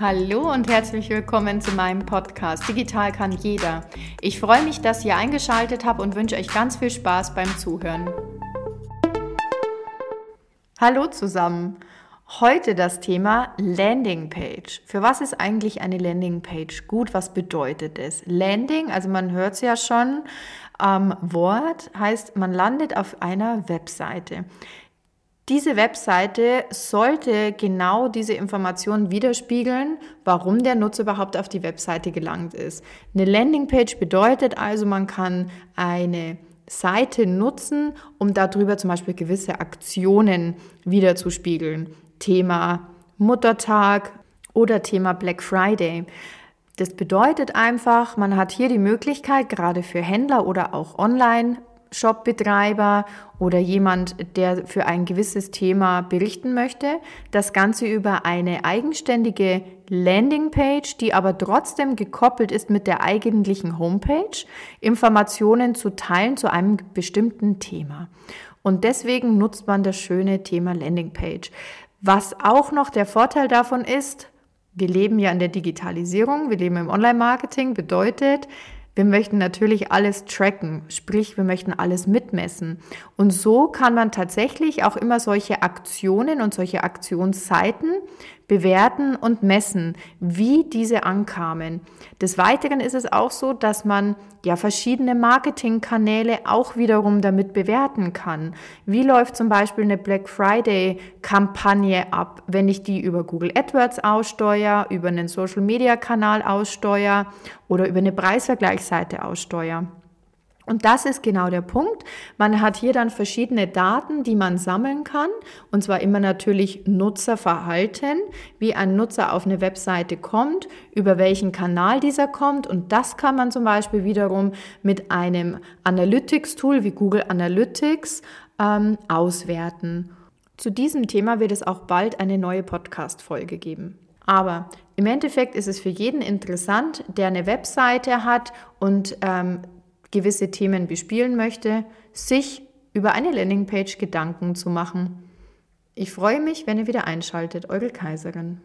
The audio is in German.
Hallo und herzlich willkommen zu meinem Podcast Digital kann jeder. Ich freue mich, dass ihr eingeschaltet habt und wünsche euch ganz viel Spaß beim Zuhören. Hallo zusammen. Heute das Thema Landing Page. Für was ist eigentlich eine Landing Page gut? Was bedeutet es? Landing, also man hört es ja schon am Wort, heißt, man landet auf einer Webseite. Diese Webseite sollte genau diese Informationen widerspiegeln, warum der Nutzer überhaupt auf die Webseite gelangt ist. Eine Landingpage bedeutet also, man kann eine Seite nutzen, um darüber zum Beispiel gewisse Aktionen widerzuspiegeln. Thema Muttertag oder Thema Black Friday. Das bedeutet einfach, man hat hier die Möglichkeit, gerade für Händler oder auch online Shopbetreiber oder jemand, der für ein gewisses Thema berichten möchte, das Ganze über eine eigenständige Landingpage, die aber trotzdem gekoppelt ist mit der eigentlichen Homepage, Informationen zu teilen zu einem bestimmten Thema. Und deswegen nutzt man das schöne Thema Landingpage. Was auch noch der Vorteil davon ist, wir leben ja in der Digitalisierung, wir leben im Online-Marketing, bedeutet, wir möchten natürlich alles tracken, sprich, wir möchten alles mitmessen. Und so kann man tatsächlich auch immer solche Aktionen und solche Aktionsseiten bewerten und messen, wie diese ankamen. Des Weiteren ist es auch so, dass man ja verschiedene Marketingkanäle auch wiederum damit bewerten kann. Wie läuft zum Beispiel eine Black Friday-Kampagne ab, wenn ich die über Google AdWords aussteuere, über einen Social-Media-Kanal aussteuere oder über eine Preisvergleichsseite aussteuere? Und das ist genau der Punkt. Man hat hier dann verschiedene Daten, die man sammeln kann. Und zwar immer natürlich Nutzerverhalten, wie ein Nutzer auf eine Webseite kommt, über welchen Kanal dieser kommt. Und das kann man zum Beispiel wiederum mit einem Analytics-Tool wie Google Analytics auswerten. Zu diesem Thema wird es auch bald eine neue Podcast-Folge geben. Aber im Endeffekt ist es für jeden interessant, der eine Webseite hat und gewisse Themen bespielen möchte, sich über eine Landingpage Gedanken zu machen. Ich freue mich, wenn ihr wieder einschaltet, eure Kaiserin.